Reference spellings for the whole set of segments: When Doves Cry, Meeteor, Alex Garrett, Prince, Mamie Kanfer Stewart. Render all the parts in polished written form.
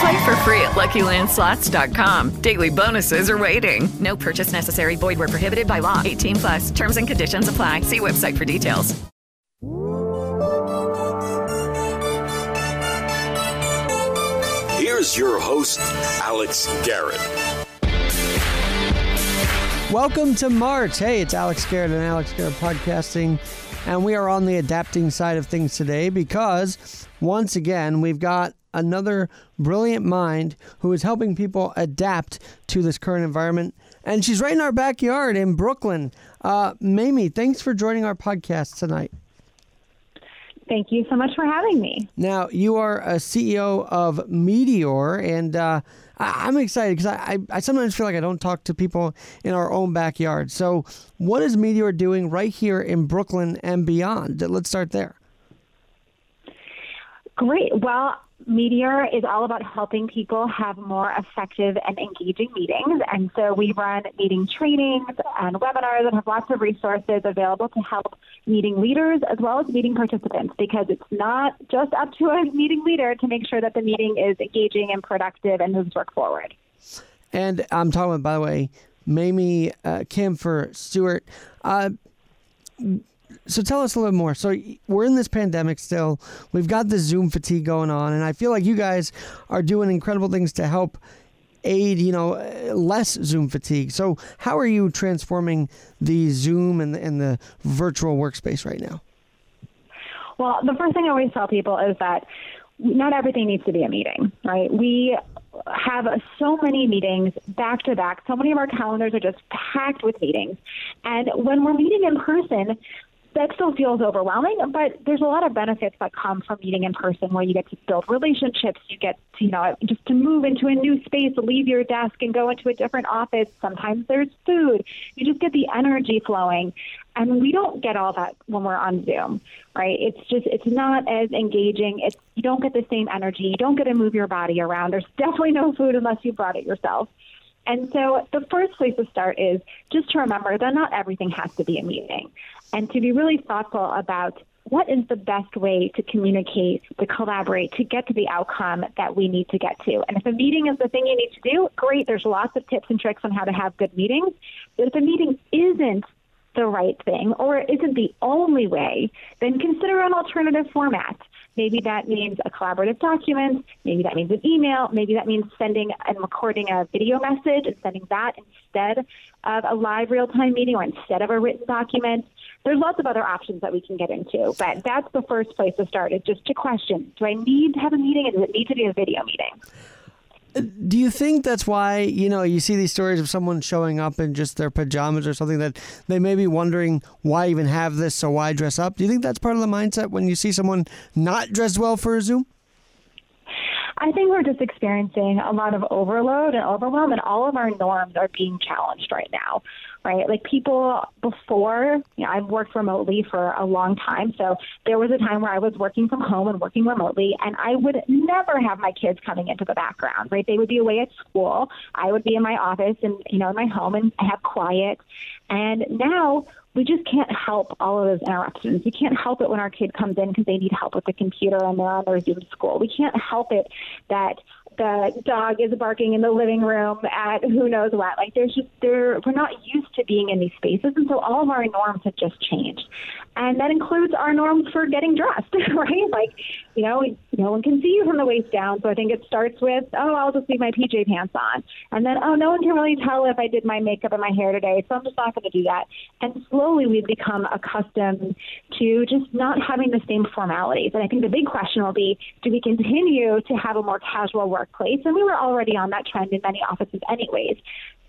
Play for free at LuckyLandSlots.com. Daily bonuses are waiting. No purchase necessary. Void where prohibited by law. 18+. Terms and conditions apply. See website for details. Here's your host, Alex Garrett. Welcome to March. Hey, it's Alex Garrett and Alex Garrett Podcasting. And we are on the adapting side of things today because, once again, we've got another brilliant mind who is helping people adapt to this current environment. And she's right in our backyard in Brooklyn. Mamie, thanks for joining our podcast tonight. Thank you so much for having me. Now, you are a CEO of Meeteor, and I'm excited because I sometimes feel like I don't talk to people in our own backyard. So what is Meeteor doing right here in Brooklyn and beyond? Let's start there. Great. Well, Meeteor is all about helping people have more effective and engaging meetings. And so we run meeting trainings and webinars and have lots of resources available to help meeting leaders as well as meeting participants, because it's not just up to a meeting leader to make sure that the meeting is engaging and productive and moves work forward. And I'm talking, by the way, Mamie Kanfer Stewart. So tell us a little more. So we're in this pandemic still. We've got the Zoom fatigue going on, and I feel like you guys are doing incredible things to help aid, less Zoom fatigue. So how are you transforming the Zoom and the virtual workspace right now? Well, the first thing I always tell people is that not everything needs to be a meeting, right? We have so many meetings back to back. So many of our calendars are just packed with meetings. And when we're meeting in person, that still feels overwhelming, but there's a lot of benefits that come from meeting in person where you get to build relationships, you get to, just to move into a new space, leave your desk and go into a different office. Sometimes there's food. You just get the energy flowing. And we don't get all that when we're on Zoom, right? It's not as engaging. You don't get the same energy. You don't get to move your body around. There's definitely no food unless you brought it yourself. And so the first place to start is just to remember that not everything has to be a meeting, and to be really thoughtful about what is the best way to communicate, to collaborate, to get to the outcome that we need to get to. And if a meeting is the thing you need to do, great. There's lots of tips and tricks on how to have good meetings. But if a meeting isn't the right thing or isn't the only way, then consider an alternative format. Maybe that means a collaborative document. Maybe that means an email. Maybe that means sending and recording a video message and sending that instead of a live real-time meeting or instead of a written document. There's lots of other options that we can get into, but that's the first place to start, is just to question, do I need to have a meeting and does it need to be a video meeting? Do you think that's why, you see these stories of someone showing up in just their pajamas or something, that they may be wondering why even have this, so why dress up? Do you think that's part of the mindset when you see someone not dressed well for a Zoom? I think we're just experiencing a lot of overload and overwhelm, and all of our norms are being challenged right now, right? Like people before, I've worked remotely for a long time, so there was a time where I was working from home and working remotely, and I would never have my kids coming into the background, right? They would be away at school. I would be in my office and, in my home and have quiet. And now we just can't help all of those interruptions. We can't help it when our kid comes in because they need help with the computer and they're on their Zoom school. We can't help it that the dog is barking in the living room at who knows what. Like we're not used to being in these spaces, and so all of our norms have just changed. And that includes our norms for getting dressed, right? Like, you know, no one can see you from the waist down. So I think it starts with, oh, I'll just leave my PJ pants on. And then, oh, no one can really tell if I did my makeup and my hair today, so I'm just not going to do that. And slowly we've become accustomed to just not having the same formalities. And I think the big question will be, do we continue to have a more casual workplace? And we were already on that trend in many offices anyways,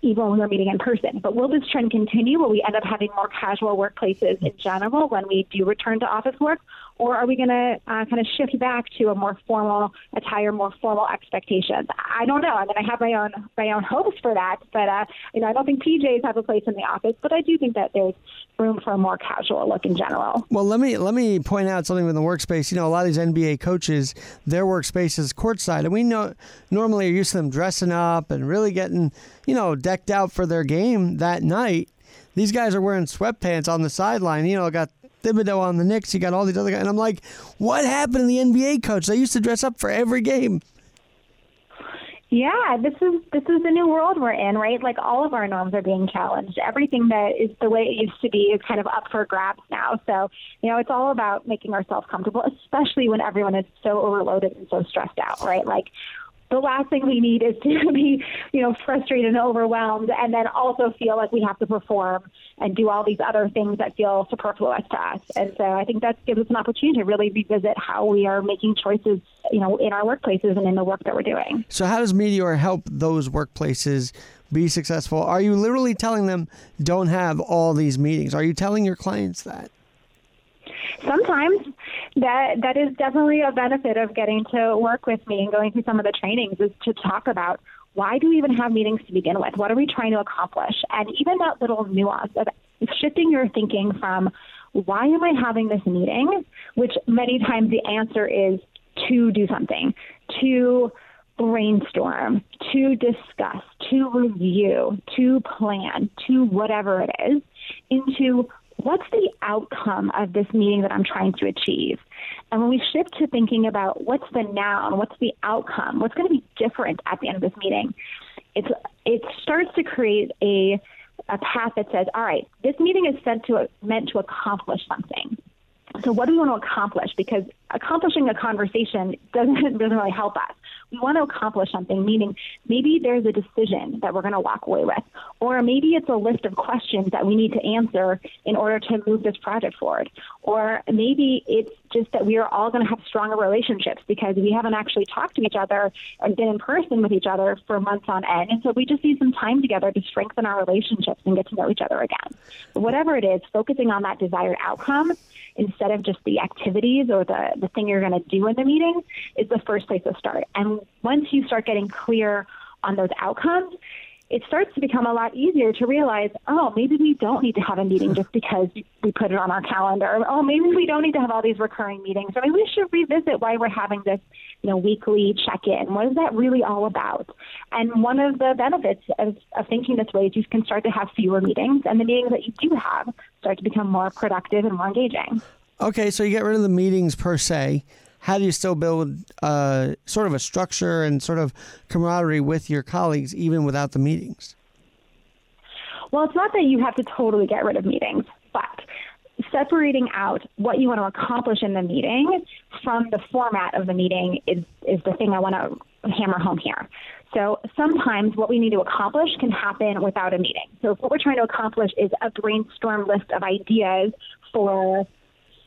even when we were meeting in person. But will this trend continue? Will we end up having more casual workplaces in general when we do return to office work? Or are we going to kind of shift back to a more formal attire, more formal expectations? I don't know. I mean, I have my own hopes for that. But, you know, I don't think PJs have a place in the office. But I do think that there's room for a more casual look in general. Well, let me point out something with the workspace. You know, a lot of these NBA coaches, their workspace is courtside. And we know normally are used to them dressing up and really getting, you know, decked out for their game that night. These guys are wearing sweatpants on the sideline. You know, got Thibodeau on the Knicks. You got all these other guys. And I'm like, what happened to the NBA coach? They used to dress up for every game. Yeah, this is the new world we're in, right? Like, all of our norms are being challenged. Everything that is the way it used to be is kind of up for grabs now. So, you know, it's all about making ourselves comfortable, especially when everyone is so overloaded and so stressed out, right? Like, the last thing we need is to be, you know, frustrated and overwhelmed and then also feel like we have to perform and do all these other things that feel superfluous to us. And so I think that gives us an opportunity to really revisit how we are making choices, you know, in our workplaces and in the work that we're doing. So how does Meeteor help those workplaces be successful? Are you literally telling them don't have all these meetings? Are you telling your clients that? Sometimes that is definitely a benefit of getting to work with me and going through some of the trainings, is to talk about, why do we even have meetings to begin with? What are we trying to accomplish? And even that little nuance of shifting your thinking from, why am I having this meeting? Which many times the answer is to do something, to brainstorm, to discuss, to review, to plan, to whatever it is, into what's the outcome of this meeting that I'm trying to achieve? And when we shift to thinking about what's the noun, what's the outcome, what's going to be different at the end of this meeting, it starts to create a path that says, all right, this meeting is meant to accomplish something. So what do we want to accomplish? Because accomplishing a conversation doesn't really help us. We want to accomplish something, meaning maybe there's a decision that we're going to walk away with, or maybe it's a list of questions that we need to answer in order to move this project forward, or maybe it's just that we are all going to have stronger relationships because we haven't actually talked to each other or been in person with each other for months on end, and so we just need some time together to strengthen our relationships and get to know each other again. But whatever it is, focusing on that desired outcome instead of just the activities or the thing you're going to do in the meeting is the first place to start. And once you start getting clear on those outcomes, it starts to become a lot easier to realize, oh, maybe we don't need to have a meeting just because we put it on our calendar. Oh, maybe we don't need to have all these recurring meetings. I mean, we should revisit why we're having this, you know, weekly check-in. What is that really all about? And one of the benefits of thinking this way is you can start to have fewer meetings, and the meetings that you do have start to become more productive and more engaging. Okay, so you get rid of the meetings per se. How do you still build sort of a structure and sort of camaraderie with your colleagues even without the meetings? Well, it's not that you have to totally get rid of meetings, but separating out what you want to accomplish in the meeting from the format of the meeting is the thing I want to hammer home here. So sometimes what we need to accomplish can happen without a meeting. So if what we're trying to accomplish is a brainstorm list of ideas for,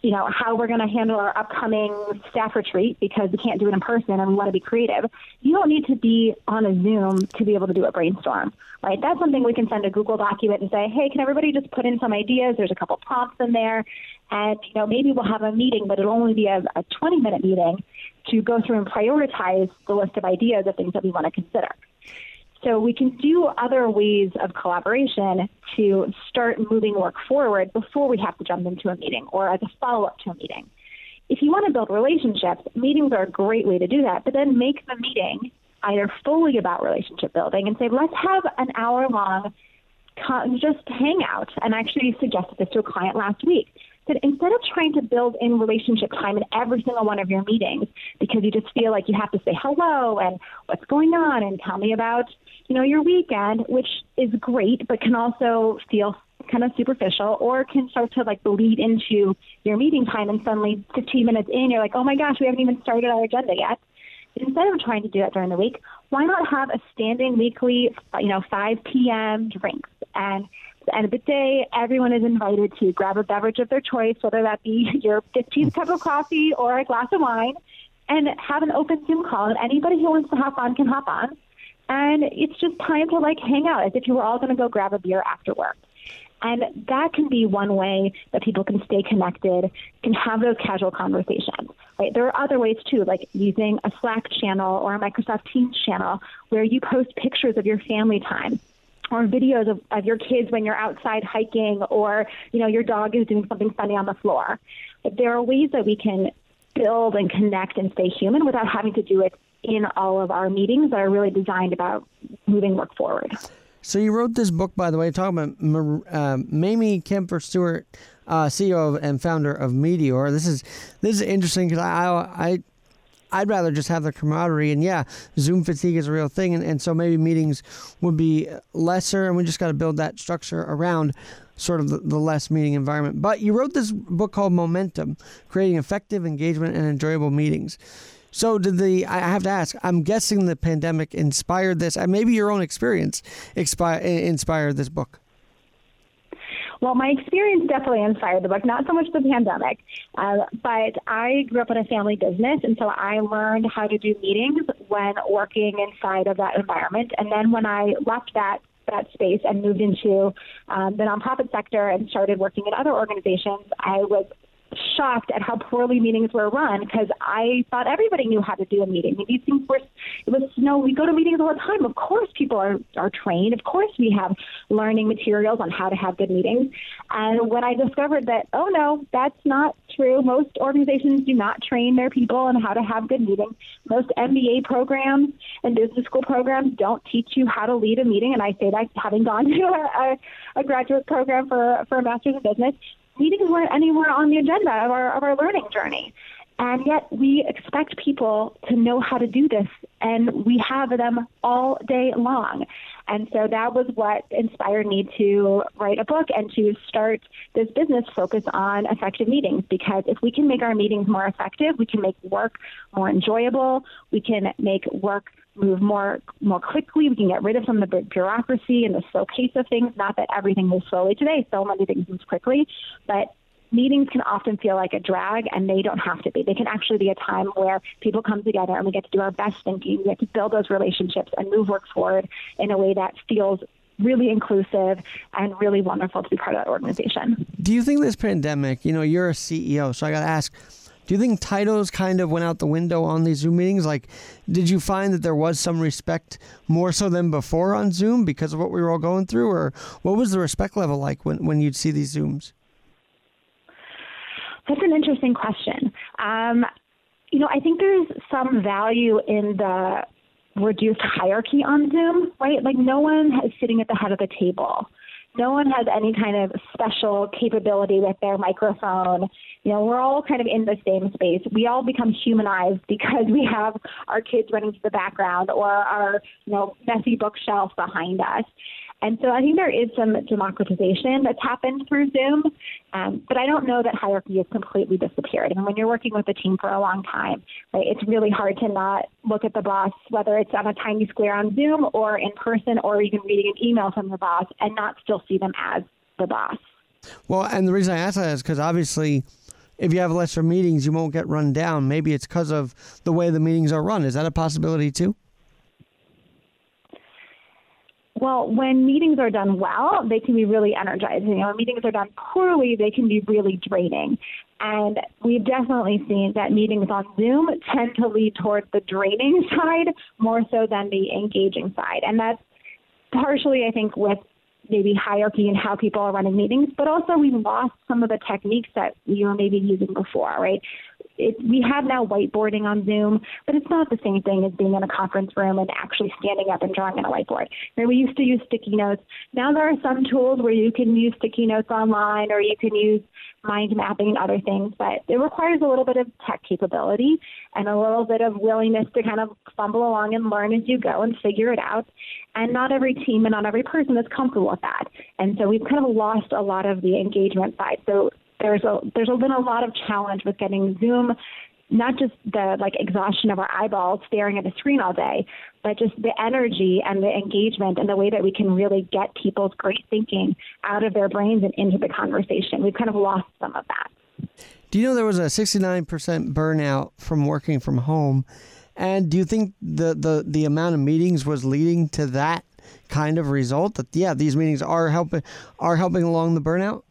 you know, how we're going to handle our upcoming staff retreat because we can't do it in person and we want to be creative, you don't need to be on a Zoom to be able to do a brainstorm, right? That's something we can send a Google document and say, hey, can everybody just put in some ideas? There's a couple prompts in there. And, you know, maybe we'll have a meeting, but it'll only be a 20-minute meeting to go through and prioritize the list of ideas of things that we want to consider. So we can do other ways of collaboration to start moving work forward before we have to jump into a meeting or as a follow-up to a meeting. If you want to build relationships, meetings are a great way to do that, but then make the meeting either fully about relationship building and say, let's have an hour-long just hangout. And I actually suggested this to a client last week. That instead of trying to build in relationship time in every single one of your meetings because you just feel like you have to say hello and what's going on and tell me about, you know, your weekend, which is great, but can also feel kind of superficial, or can start to like bleed into your meeting time, and suddenly 15 minutes in, you're like, oh my gosh, we haven't even started our agenda yet. Instead of trying to do that during the week, why not have a standing weekly, 5 p.m. drinks? And at the end of the day, everyone is invited to grab a beverage of their choice, whether that be your 15th cup of coffee or a glass of wine, and have an open Zoom call. And anybody who wants to hop on can hop on. And it's just time to like hang out as if you were all going to go grab a beer after work. And that can be one way that people can stay connected, can have those casual conversations, right? There are other ways too, like using a Slack channel or a Microsoft Teams channel where you post pictures of your family time, or videos of your kids when you're outside hiking, or, your dog is doing something funny on the floor. But there are ways that we can build and connect and stay human without having to do it in all of our meetings that are really designed about moving work forward. So you wrote this book, by the way, talking about Mamie Kanfer Stewart, CEO and founder of Meeteor. This is interesting because I'd rather just have the camaraderie, and Zoom fatigue is a real thing, and so maybe meetings would be lesser, and we just got to build that structure around sort of the less meeting environment. But you wrote this book called Momentum, Creating Effective Engagement and Enjoyable Meetings. So I have to ask, I'm guessing the pandemic inspired this, and maybe your own experience inspired this book. Well, my experience definitely inspired the book, not so much the pandemic, but I grew up in a family business, and so I learned how to do meetings when working inside of that environment. And then when I left that space and moved into the nonprofit sector and started working at other organizations, I was shocked at how poorly meetings were run, because I thought everybody knew how to do a meeting. These things we go to meetings all the time. Of course, people are trained. Of course, we have learning materials on how to have good meetings. And when I discovered that, oh no, that's not true. Most organizations do not train their people on how to have good meetings. Most MBA programs and business school programs don't teach you how to lead a meeting. And I say that having gone to a graduate program for a master's in business. Meetings weren't anywhere on the agenda of our learning journey. And yet we expect people to know how to do this, and we have them all day long. And so that was what inspired me to write a book and to start this business focused on effective meetings, because if we can make our meetings more effective, we can make work more enjoyable, we can make work move more quickly, we can get rid of some of the bureaucracy and the slow pace of things. Not that everything moves slowly today, so many things move quickly, but meetings can often feel like a drag, and they don't have to be. They can actually be a time where people come together and we get to do our best thinking, we get to build those relationships and move work forward in a way that feels really inclusive and really wonderful to be part of that organization. Do you think this pandemic, you're a CEO, so I got to ask, do you think titles kind of went out the window on these Zoom meetings? Like, did you find that there was some respect more so than before on Zoom because of what we were all going through? Or what was the respect level like when you'd see these Zooms? That's an interesting question. I think there's some value in the reduced hierarchy on Zoom, right? Like, no one is sitting at the head of the table. No one has any kind of special capability with their microphone. We're all kind of in the same space. We all become humanized because we have our kids running to the background or our, messy bookshelf behind us. And so I think there is some democratization that's happened through Zoom, but I don't know that hierarchy has completely disappeared. And when you're working with a team for a long time, right, it's really hard to not look at the boss, whether it's on a tiny square on Zoom or in person or even reading an email from the boss, and not still see them as the boss. Well, and the reason I ask that is because obviously if you have lesser meetings, you won't get run down. Maybe it's because of the way the meetings are run. Is that a possibility too? Well, when meetings are done well, they can be really energizing. When meetings are done poorly, they can be really draining. And we've definitely seen that meetings on Zoom tend to lead towards the draining side more so than the engaging side. And that's partially, I think, with maybe hierarchy and how people are running meetings, but also we lost some of the techniques that we were maybe using before, right? we have now whiteboarding on Zoom, but it's not the same thing as being in a conference room and actually standing up and drawing on a whiteboard. You know, we used to use sticky notes. Now there are some tools where you can use sticky notes online, or you can use mind mapping and other things, but it requires a little bit of tech capability and a little bit of willingness to kind of fumble along and learn as you go and figure it out. And not every team and not every person is comfortable with that. And so we've kind of lost a lot of the engagement side. So there's been a lot of challenge with getting Zoom, not just the like exhaustion of our eyeballs staring at a screen all day, but just the energy and the engagement and the way that we can really get people's great thinking out of their brains and into the conversation. We've kind of lost some of that. Do you know there was a 69% burnout from working from home? And do you think the amount of meetings was leading to that kind of result? That, yeah, these meetings are helping along the burnout?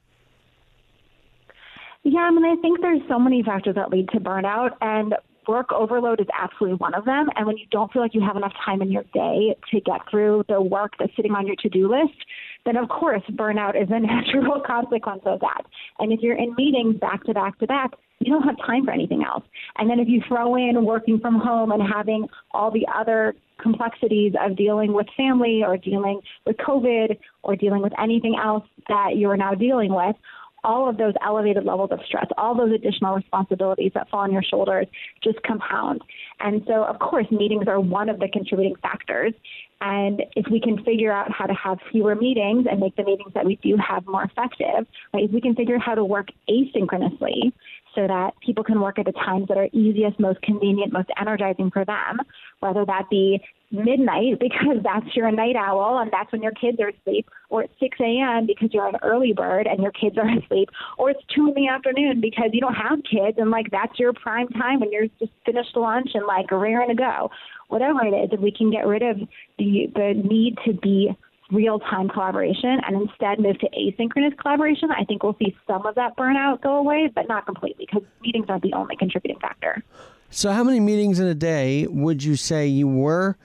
Yeah, I mean, I think there's so many factors that lead to burnout, and work overload is absolutely one of them. And when you don't feel like you have enough time in your day to get through the work that's sitting on your to-do list, then of course burnout is a natural consequence of that. And if you're in meetings back to back to back, you don't have time for anything else. And then if you throw in working from home and having all the other complexities of dealing with family or dealing with COVID or dealing with anything else that you're now dealing with, all of those elevated levels of stress, all those additional responsibilities that fall on your shoulders just compound. And so, of course, meetings are one of the contributing factors. And if we can figure out how to have fewer meetings and make the meetings that we do have more effective, right, if we can figure out how to work asynchronously so that people can work at the times that are easiest, most convenient, most energizing for them, whether that be midnight because that's your night owl and that's when your kids are asleep, or at 6 a.m. because you're an early bird and your kids are asleep, or it's 2 in the afternoon because you don't have kids and like that's your prime time when you're just finished lunch and like raring to go. Whatever it is, if we can get rid of the need to be real-time collaboration and instead move to asynchronous collaboration, I think we'll see some of that burnout go away, but not completely, because meetings aren't the only contributing factor. So how many meetings in a day would you say you were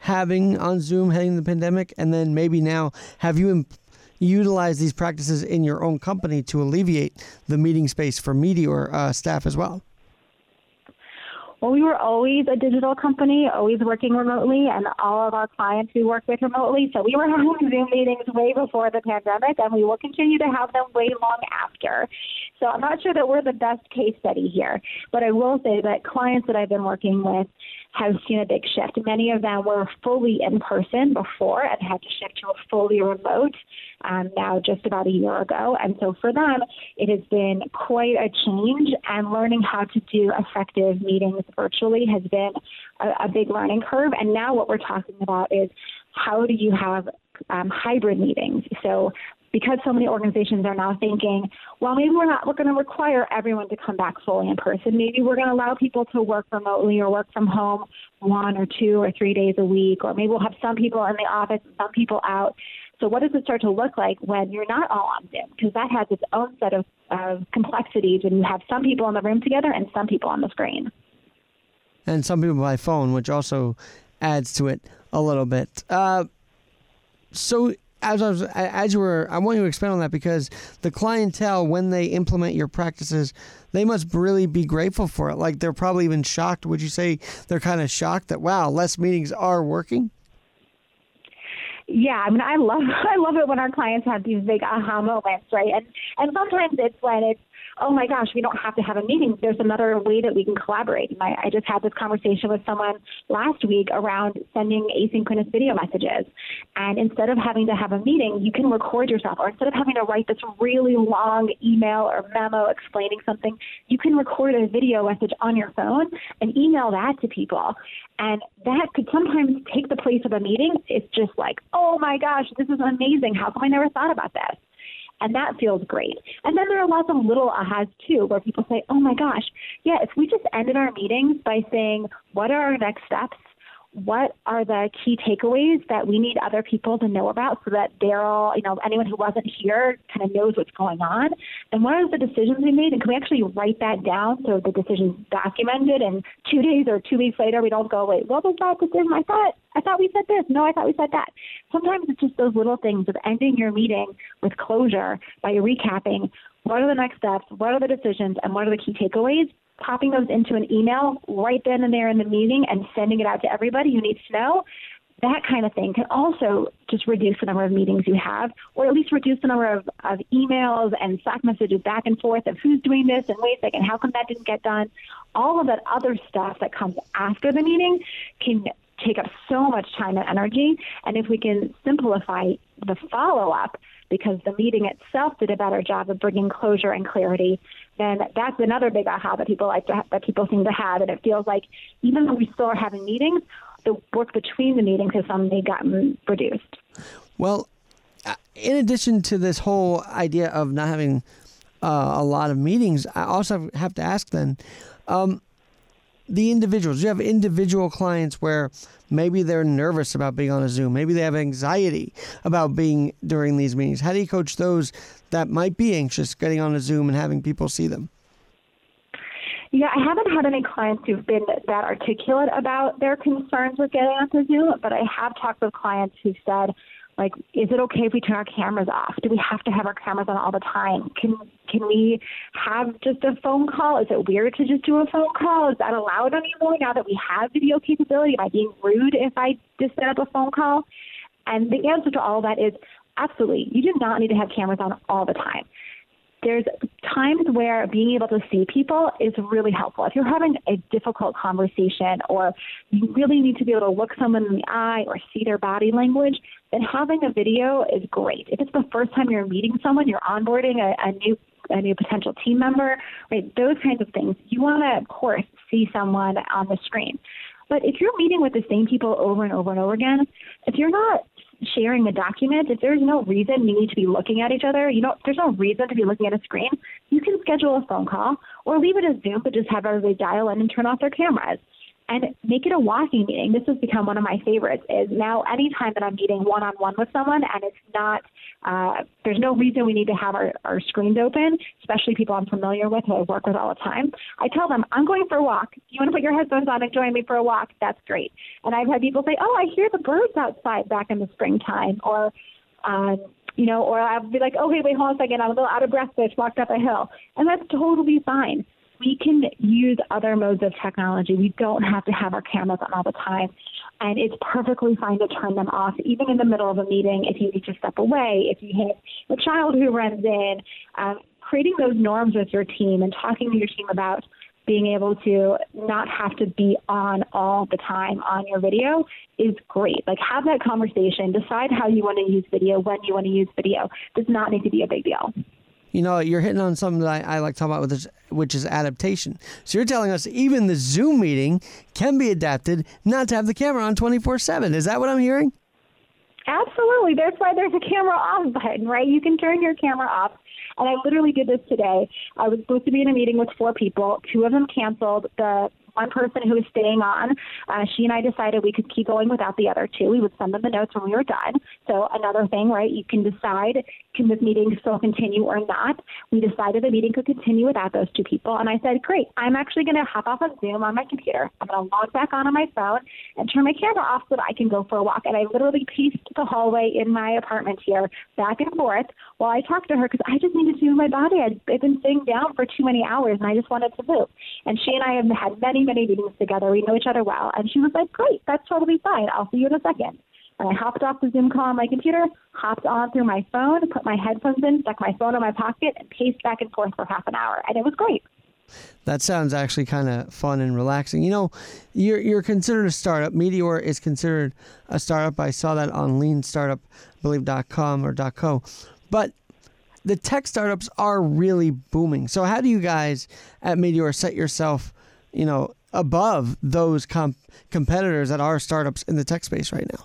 having on Zoom heading the pandemic? And then maybe now, have you utilized these practices in your own company to alleviate the meeting space for Meeteor staff as well? Well, we were always a digital company, always working remotely, and all of our clients we work with remotely. So we were having Zoom meetings way before the pandemic, and we will continue to have them way long after. So I'm not sure that we're the best case study here, but I will say that clients that I've been working with have seen a big shift. Many of them were fully in person before and had to shift to a fully remote now just about a year ago. And so for them, it has been quite a change, and learning how to do effective meetings virtually has been a big learning curve. And now what we're talking about is how do you have hybrid meetings? So because so many organizations are now thinking, well, maybe we're going to require everyone to come back fully in person. Maybe we're going to allow people to work remotely or work from home 1 or 2 or 3 days a week, or maybe we'll have some people in the office and some people out. So what does it start to look like when you're not all on Zoom? Because that has its own set of complexities when you have some people in the room together and some people on the screen. And some people by phone, which also adds to it a little bit. I want you to expand on that, because the clientele, when they implement your practices, they must really be grateful for it. Like, they're probably even shocked. Would you say they're kind of shocked that, wow, less meetings are working? Yeah, I mean, I love it when our clients have these big aha moments, right? And sometimes it's when it's, oh my gosh, we don't have to have a meeting. There's another way that we can collaborate. And I just had this conversation with someone last week around sending asynchronous video messages. And instead of having to have a meeting, you can record yourself. Or instead of having to write this really long email or memo explaining something, you can record a video message on your phone and email that to people. And that could sometimes take the place of a meeting. It's just like, oh my gosh, this is amazing. How come I never thought about this? And that feels great. And then there are lots of little ahas, too, where people say, oh, my gosh, yeah, if we just ended our meetings by saying, what are our next steps? What are the key takeaways that we need other people to know about so that they're all, you know, anyone who wasn't here kind of knows what's going on? And what are the decisions we made? And can we actually write that down so the decision's documented, and 2 days or 2 weeks later we don't go, wait, what was that decision? I thought we said this. No, I thought we said that. Sometimes it's just those little things of ending your meeting with closure by recapping what are the next steps, what are the decisions, and what are the key takeaways. popping those into an email right then and there in the meeting and sending it out to everybody who needs to know, that kind of thing can also just reduce the number of meetings you have, or at least reduce the number of emails and Slack messages back and forth of who's doing this and wait a second, how come that didn't get done? All of that other stuff that comes after the meeting can take up so much time and energy. And if we can simplify the follow-up because the meeting itself did a better job of bringing closure and clarity, then that's another big aha that people like to have, that people seem to have. And it feels like even though we still are having meetings, the work between the meetings has suddenly gotten reduced. Well, in addition to this whole idea of not having a lot of meetings, I also have to ask then, the individuals, you have individual clients where maybe they're nervous about being on a Zoom. Maybe they have anxiety about being during these meetings. How do you coach those that might be anxious getting on a Zoom and having people see them? Yeah, I haven't had any clients who've been that articulate about their concerns with getting onto Zoom, but I have talked with clients who've said, like, is it okay if we turn our cameras off? Do we have to have our cameras on all the time? Can we have just a phone call? Is it weird to just do a phone call? Is that allowed anymore now that we have video capability? Am I being rude if I just set up a phone call? And the answer to all that is absolutely. You do not need to have cameras on all the time. There's times where being able to see people is really helpful. If you're having a difficult conversation or you really need to be able to look someone in the eye or see their body language, then having a video is great. If it's the first time you're meeting someone, you're onboarding a new potential team member, right? Those kinds of things. You want to, of course, see someone on the screen. But if you're meeting with the same people over and over and over again, if you're not sharing a document, if there's no reason you need to be looking at each other, there's no reason to be looking at a screen, you can schedule a phone call or leave it as Zoom, but just have everybody dial in and turn off their cameras and make it a walking meeting. This has become one of my favorites is now anytime that I'm meeting one-on-one with someone and it's not, there's no reason we need to have our screens open, especially people I'm familiar with who I work with all the time. I tell them, I'm going for a walk. You want to put your headphones on and join me for a walk? That's great. And I've had people say, oh, I hear the birds outside back in the springtime or I'll be like, okay, wait, hold on a second. I'm a little out of breath, so I just walked up a hill. And that's totally fine. We can use other modes of technology. We don't have to have our cameras on all the time. And it's perfectly fine to turn them off, even in the middle of a meeting, if you need to step away, if you have a child who runs in. Creating those norms with your team and talking to your team about being able to not have to be on all the time on your video is great. Like, have that conversation. Decide how you want to use video, when you want to use video. It does not need to be a big deal. You know, you're hitting on something that I like to talk about, which is adaptation. So you're telling us even the Zoom meeting can be adapted not to have the camera on 24/7. Is that what I'm hearing? Absolutely. That's why there's a camera off button, right? You can turn your camera off. And I literally did this today. I was supposed to be in a meeting with 4 people. 2 of them canceled. The one person who was staying on, she and I decided we could keep going without the other 2. We would send them the notes when we were done. So another thing, right, you can decide, can this meeting still continue or not? We decided the meeting could continue without those 2 people. And I said, great, I'm actually going to hop off of Zoom on my computer. I'm going to log back on my phone and turn my camera off so that I can go for a walk. And I literally paced the hallway in my apartment here back and forth while I talked to her because I just needed to move my body. I've been sitting down for too many hours and I just wanted to move. And she and I have had many meetings together. We know each other well. And she was like, great, that's totally fine. I'll see you in a second. And I hopped off the Zoom call on my computer, hopped on through my phone, put my headphones in, stuck my phone in my pocket, and paced back and forth for half an hour. And it was great. That sounds actually kind of fun and relaxing. You know, you're considered a startup. Meeteor is considered a startup. I saw that on leanstartup.com or .co. But the tech startups are really booming. So how do you guys at Meeteor set yourself, you know, above those competitors that are startups in the tech space right now?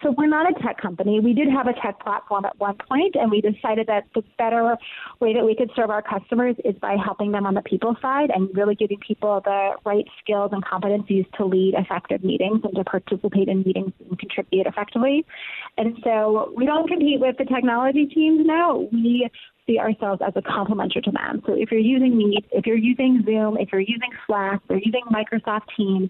So we're not a tech company. We did have a tech platform at one point, and we decided that the better way that we could serve our customers is by helping them on the people side and really giving people the right skills and competencies to lead effective meetings and to participate in meetings and contribute effectively. And so we don't compete with the technology teams now. We see ourselves as a complementary to them. So if you're using Meet, if you're using Zoom, if you're using Slack, if you're using Microsoft Teams,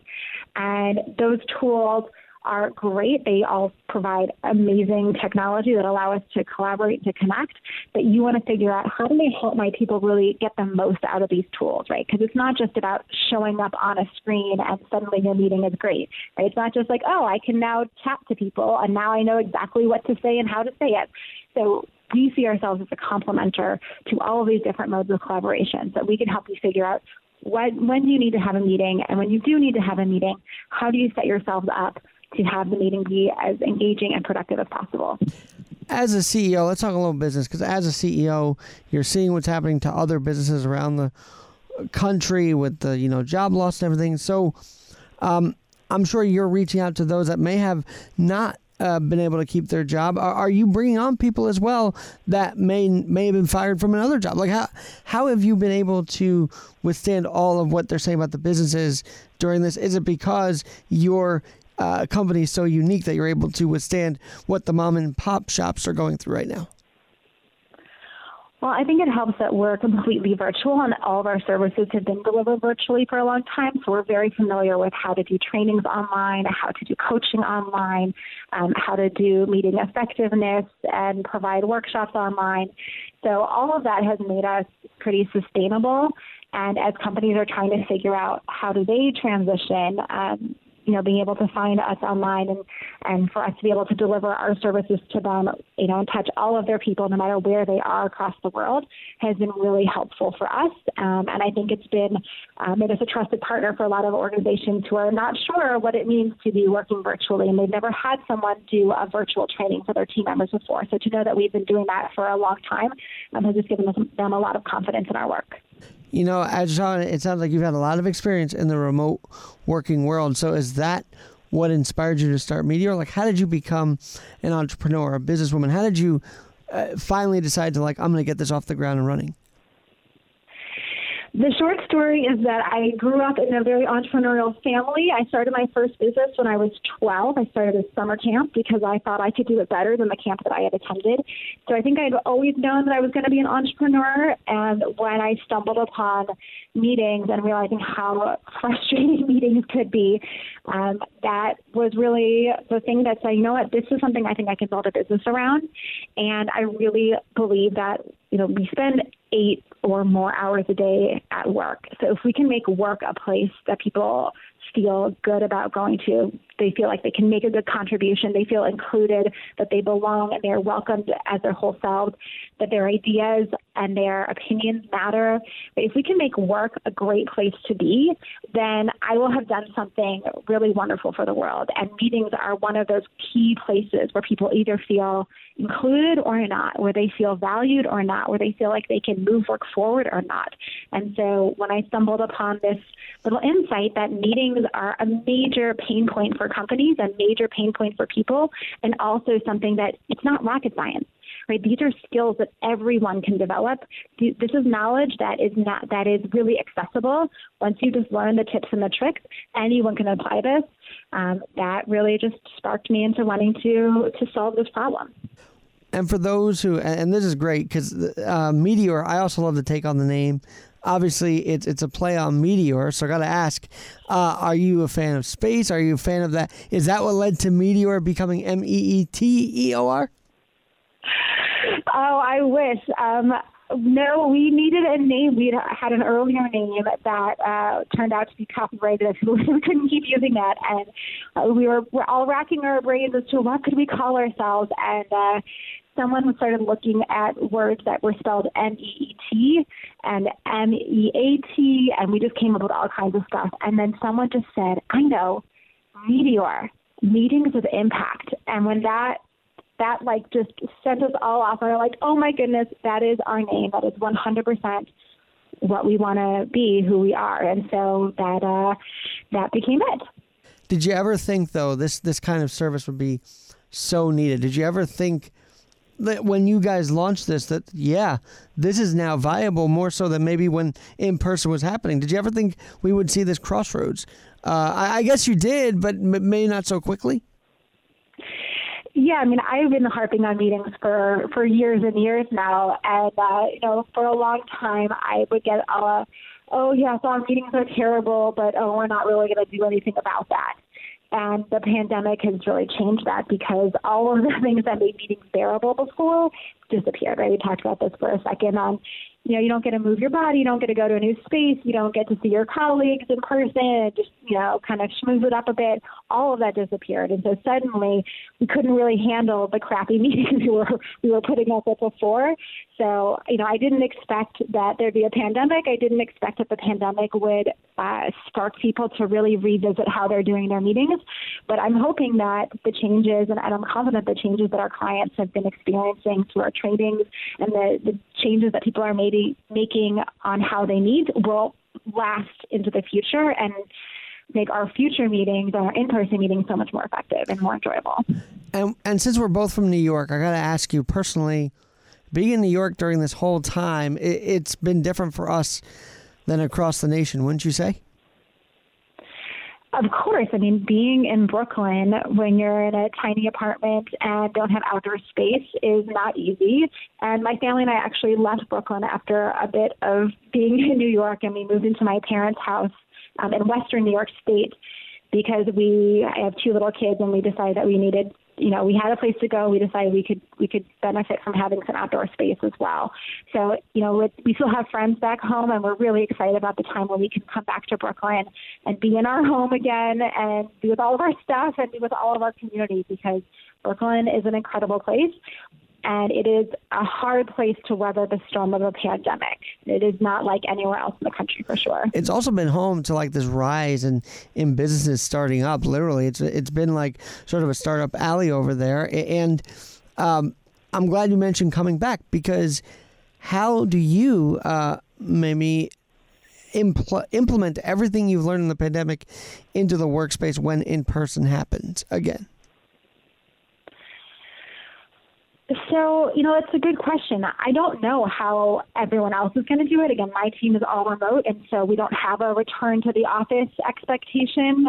and those tools are great. They all provide amazing technology that allow us to collaborate, to connect, but you want to figure out how do they help my people really get the most out of these tools, right? Because it's not just about showing up on a screen and suddenly your meeting is great, right? It's not just like, oh, I can now chat to people and now I know exactly what to say and how to say it. So we see ourselves as a complementer to all of these different modes of collaboration, so we can help you figure out when do you need to have a meeting, and when you do need to have a meeting, how do you set yourselves up to have the meeting be as engaging and productive as possible? As a CEO, let's talk a little business, because as a CEO, you're seeing what's happening to other businesses around the country with the job loss and everything. So I'm sure you're reaching out to those that may have not been able to keep their job. Are you bringing on people as well that may have been fired from another job? Like how have you been able to withstand all of what they're saying about the businesses during this? Is it because you're company is so unique that you're able to withstand what the mom and pop shops are going through right now? Well, I think it helps that we're completely virtual and all of our services have been delivered virtually for a long time. So we're very familiar with how to do trainings online, how to do coaching online, how to do meeting effectiveness and provide workshops online. So all of that has made us pretty sustainable. And as companies are trying to figure out how do they transition, being able to find us online and for us to be able to deliver our services to them, and touch all of their people, no matter where they are across the world, has been really helpful for us. And I think it's been made us a trusted partner for a lot of organizations who are not sure what it means to be working virtually, and they've never had someone do a virtual training for their team members before. So to know that we've been doing that for a long time has just given them a lot of confidence in our work. It sounds like you've had a lot of experience in the remote working world. So is that what inspired you to start Meeteor? Like, how did you become an entrepreneur, a businesswoman? How did you finally decide to, I'm going to get this off the ground and running? The short story is that I grew up in a very entrepreneurial family. I started my first business when I was 12. I started a summer camp because I thought I could do it better than the camp that I had attended. So I think I'd always known that I was going to be an entrepreneur. And when I stumbled upon meetings and realizing how frustrating meetings could be, that was really the thing that said, this is something I think I can build a business around. And I really believe that, we spend 8 or more hours a day at work. So if we can make work a place that people feel good about going to, they feel like they can make a good contribution, they feel included, that they belong and they're welcomed as their whole selves, that their ideas and their opinions matter. But if we can make work a great place to be, then I will have done something really wonderful for the world. And meetings are one of those key places where people either feel included or not, where they feel valued or not, where they feel like they can move work forward or not. And so when I stumbled upon this little insight that meetings are a major pain point for companies, a major pain point for people, and also something that it's not rocket science, right? These are skills that everyone can develop. This is knowledge that is really accessible. Once you just learn the tips and the tricks, anyone can apply this. That really just sparked me into wanting to solve this problem. And for those who, and this is great because Meeteor, I also love the take on the name. Obviously, it's a play on Meeteor, so I got to ask, are you a fan of space? Are you a fan of that? Is that what led to Meeteor becoming Meeteor? Oh, I wish. No, we needed a name. We had an earlier name that turned out to be copyrighted. We couldn't keep using that. And we're all racking our brains as to what could we call ourselves. And someone started looking at words that were spelled M-E-E-T and M-E-A-T, and we just came up with all kinds of stuff. And then someone just said, I know, Meeteor, meetings with impact. And when that just sent us all off, and we're like, oh my goodness, that is our name. That is 100% what we want to be, who we are. And so that became it. Did you ever think, though, this kind of service would be so needed? Did you ever think that when you guys launched this, that, yeah, this is now viable more so than maybe when in person was happening? Did you ever think we would see this crossroads? I guess you did, but maybe not so quickly. Yeah, I've been harping on meetings for years and years now. And, for a long time, I would get, oh, yeah, so our meetings are terrible, but, oh, we're not really going to do anything about that. And the pandemic has really changed that, because all of the things that made meetings bearable before disappeared, right? We talked about this for a second on, you don't get to move your body, you don't get to go to a new space, you don't get to see your colleagues in person, just, kind of schmooze it up a bit. All of that disappeared. And so suddenly we couldn't really handle the crappy meetings we were putting up with before. So, I didn't expect that there'd be a pandemic. I didn't expect that the pandemic would spark people to really revisit how they're doing their meetings. But I'm hoping that the changes, and I'm confident the changes that our clients have been experiencing through our trainings and the changes that people are making on how they meet will last into the future and make our future meetings and our in-person meetings so much more effective and more enjoyable. And since we're both from New York, I got to ask you personally, being in New York during this whole time, it's been different for us than across the nation, wouldn't you say? Of course. I mean, being in Brooklyn when you're in a tiny apartment and don't have outdoor space is not easy. And my family and I actually left Brooklyn after a bit of being in New York, and we moved into my parents' house in Western New York State, because I have two little kids, and we decided that we needed, we had a place to go. We decided we could benefit from having some outdoor space as well. So, we still have friends back home, and we're really excited about the time when we can come back to Brooklyn and be in our home again and be with all of our stuff and be with all of our community, because Brooklyn is an incredible place. And it is a hard place to weather the storm of a pandemic. It is not like anywhere else in the country, for sure. It's also been home to like this rise in businesses starting up. Literally, it's been like sort of a startup alley over there. And I'm glad you mentioned coming back, because how do you, Mamie, implement everything you've learned in the pandemic into the workspace when in person happens again? So, that's a good question. I don't know how everyone else is going to do it. Again, my team is all remote, and so we don't have a return to the office expectation.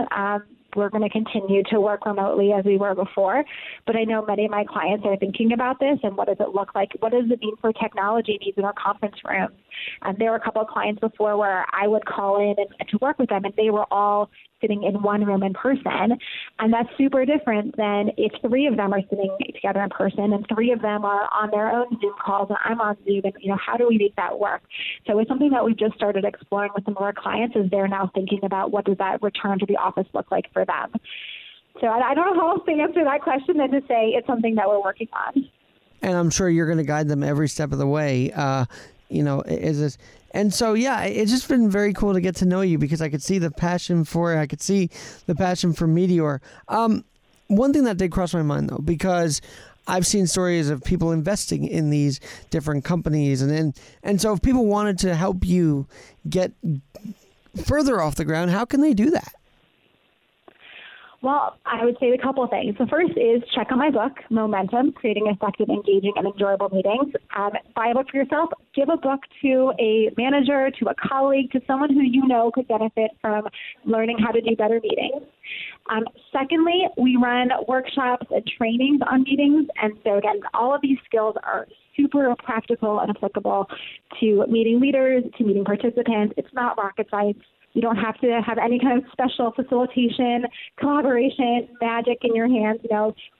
We're going to continue to work remotely as we were before. But I know many of my clients are thinking about this and what does it look like? What does it mean for technology needs in our conference rooms? There were a couple of clients before where I would call in and to work with them, and they were all sitting in one room in person. And that's super different than if three of them are sitting together in person and three of them are on their own Zoom calls and I'm on Zoom, and how do we make that work? So it's something that we've just started exploring with some of our clients, as they're now thinking about what does that return to the office look like for them. So I don't know how else to answer that question than to say it's something that we're working on. And I'm sure you're going to guide them every step of the way. And so, yeah, it's just been very cool to get to know you, because I could see the passion for it. I could see the passion for Meeteor. One thing that did cross my mind, though, because I've seen stories of people investing in these different companies. And so if people wanted to help you get further off the ground, how can they do that? Well, I would say a couple of things. The first is check out my book, Momentum, Creating Effective, Engaging, and Enjoyable Meetings. Buy a book for yourself. Give a book to a manager, to a colleague, to someone who could benefit from learning how to do better meetings. Secondly, we run workshops and trainings on meetings. And so, again, all of these skills are super practical and applicable to meeting leaders, to meeting participants. It's not rocket science. You don't have to have any kind of special facilitation, collaboration, magic in your hands.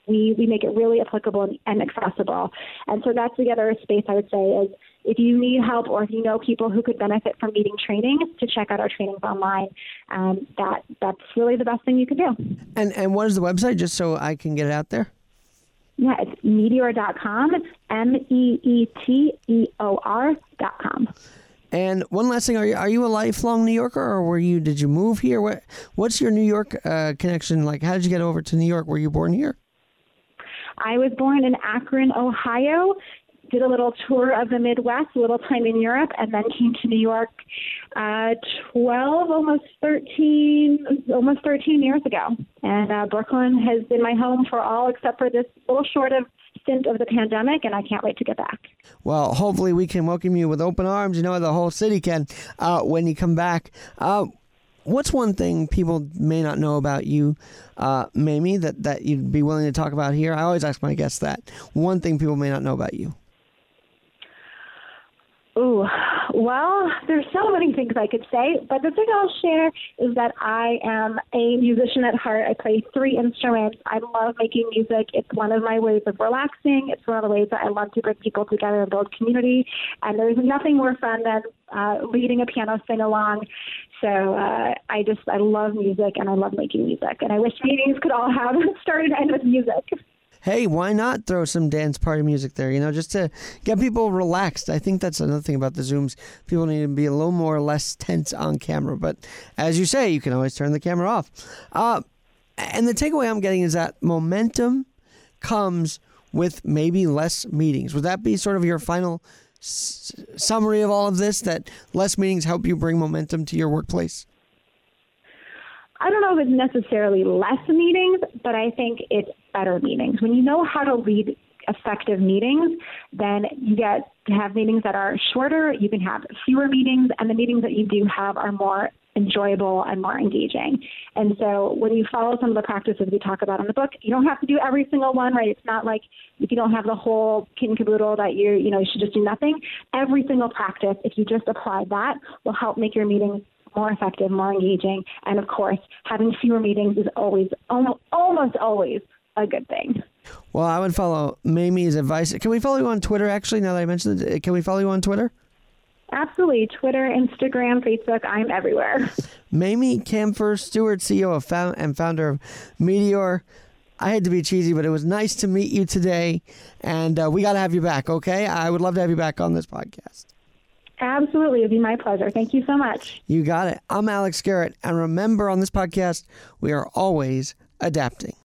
We make it really applicable and accessible. And so that's the other space I would say is, if you need help or if you know people who could benefit from meeting trainings, to check out our trainings online. That's really the best thing you can do. And what is the website, just so I can get it out there? Yeah, it's Meeteor.com, Meeteor.com. And one last thing, are you a lifelong New Yorker, or did you move here? What's your New York connection like? How did you get over to New York? Were you born here? I was born in Akron, Ohio, did a little tour of the Midwest, a little time in Europe, and then came to New York 13 years ago. And Brooklyn has been my home for all except for this little short of stint of the pandemic, and I can't wait to get back. Well, hopefully we can welcome you with open arms. The whole city can when you come back. What's one thing people may not know about you, Mamie, that you'd be willing to talk about here? I always ask my guests that. One thing people may not know about you. Ooh, well, there's so many things I could say, but the thing I'll share is that I am a musician at heart. I play three instruments. I love making music. It's one of my ways of relaxing. It's one of the ways that I love to bring people together and build community. And there's nothing more fun than leading a piano sing-along. So I love music, and I love making music. And I wish meetings could all have start and end with music. Hey, why not throw some dance party music there, just to get people relaxed. I think that's another thing about the Zooms. People need to be a little more or less tense on camera. But as you say, you can always turn the camera off. And the takeaway I'm getting is that momentum comes with maybe less meetings. Would that be sort of your final summary of all of this, that less meetings help you bring momentum to your workplace? I don't know if it's necessarily less meetings, but I think it's better meetings. When you know how to lead effective meetings, then you get to have meetings that are shorter, you can have fewer meetings, and the meetings that you do have are more enjoyable and more engaging. And so when you follow some of the practices we talk about in the book, you don't have to do every single one, right? It's not like if you don't have the whole kit and caboodle that you should just do nothing. Every single practice, if you just apply that, will help make your meetings more effective, more engaging. And of course, having fewer meetings is always, almost always, a good thing. Well, I would follow Mamie's advice. Can we follow you on Twitter, actually, now that I mentioned it? Can we follow you on Twitter? Absolutely. Twitter, Instagram, Facebook, I'm everywhere. Mamie Kanfer Stewart, CEO and founder of Meeteor. I had to be cheesy, but it was nice to meet you today. And we got to have you back, okay? I would love to have you back on this podcast. Absolutely. It would be my pleasure. Thank you so much. You got it. I'm Alex Garrett. And remember, on this podcast, we are always adapting.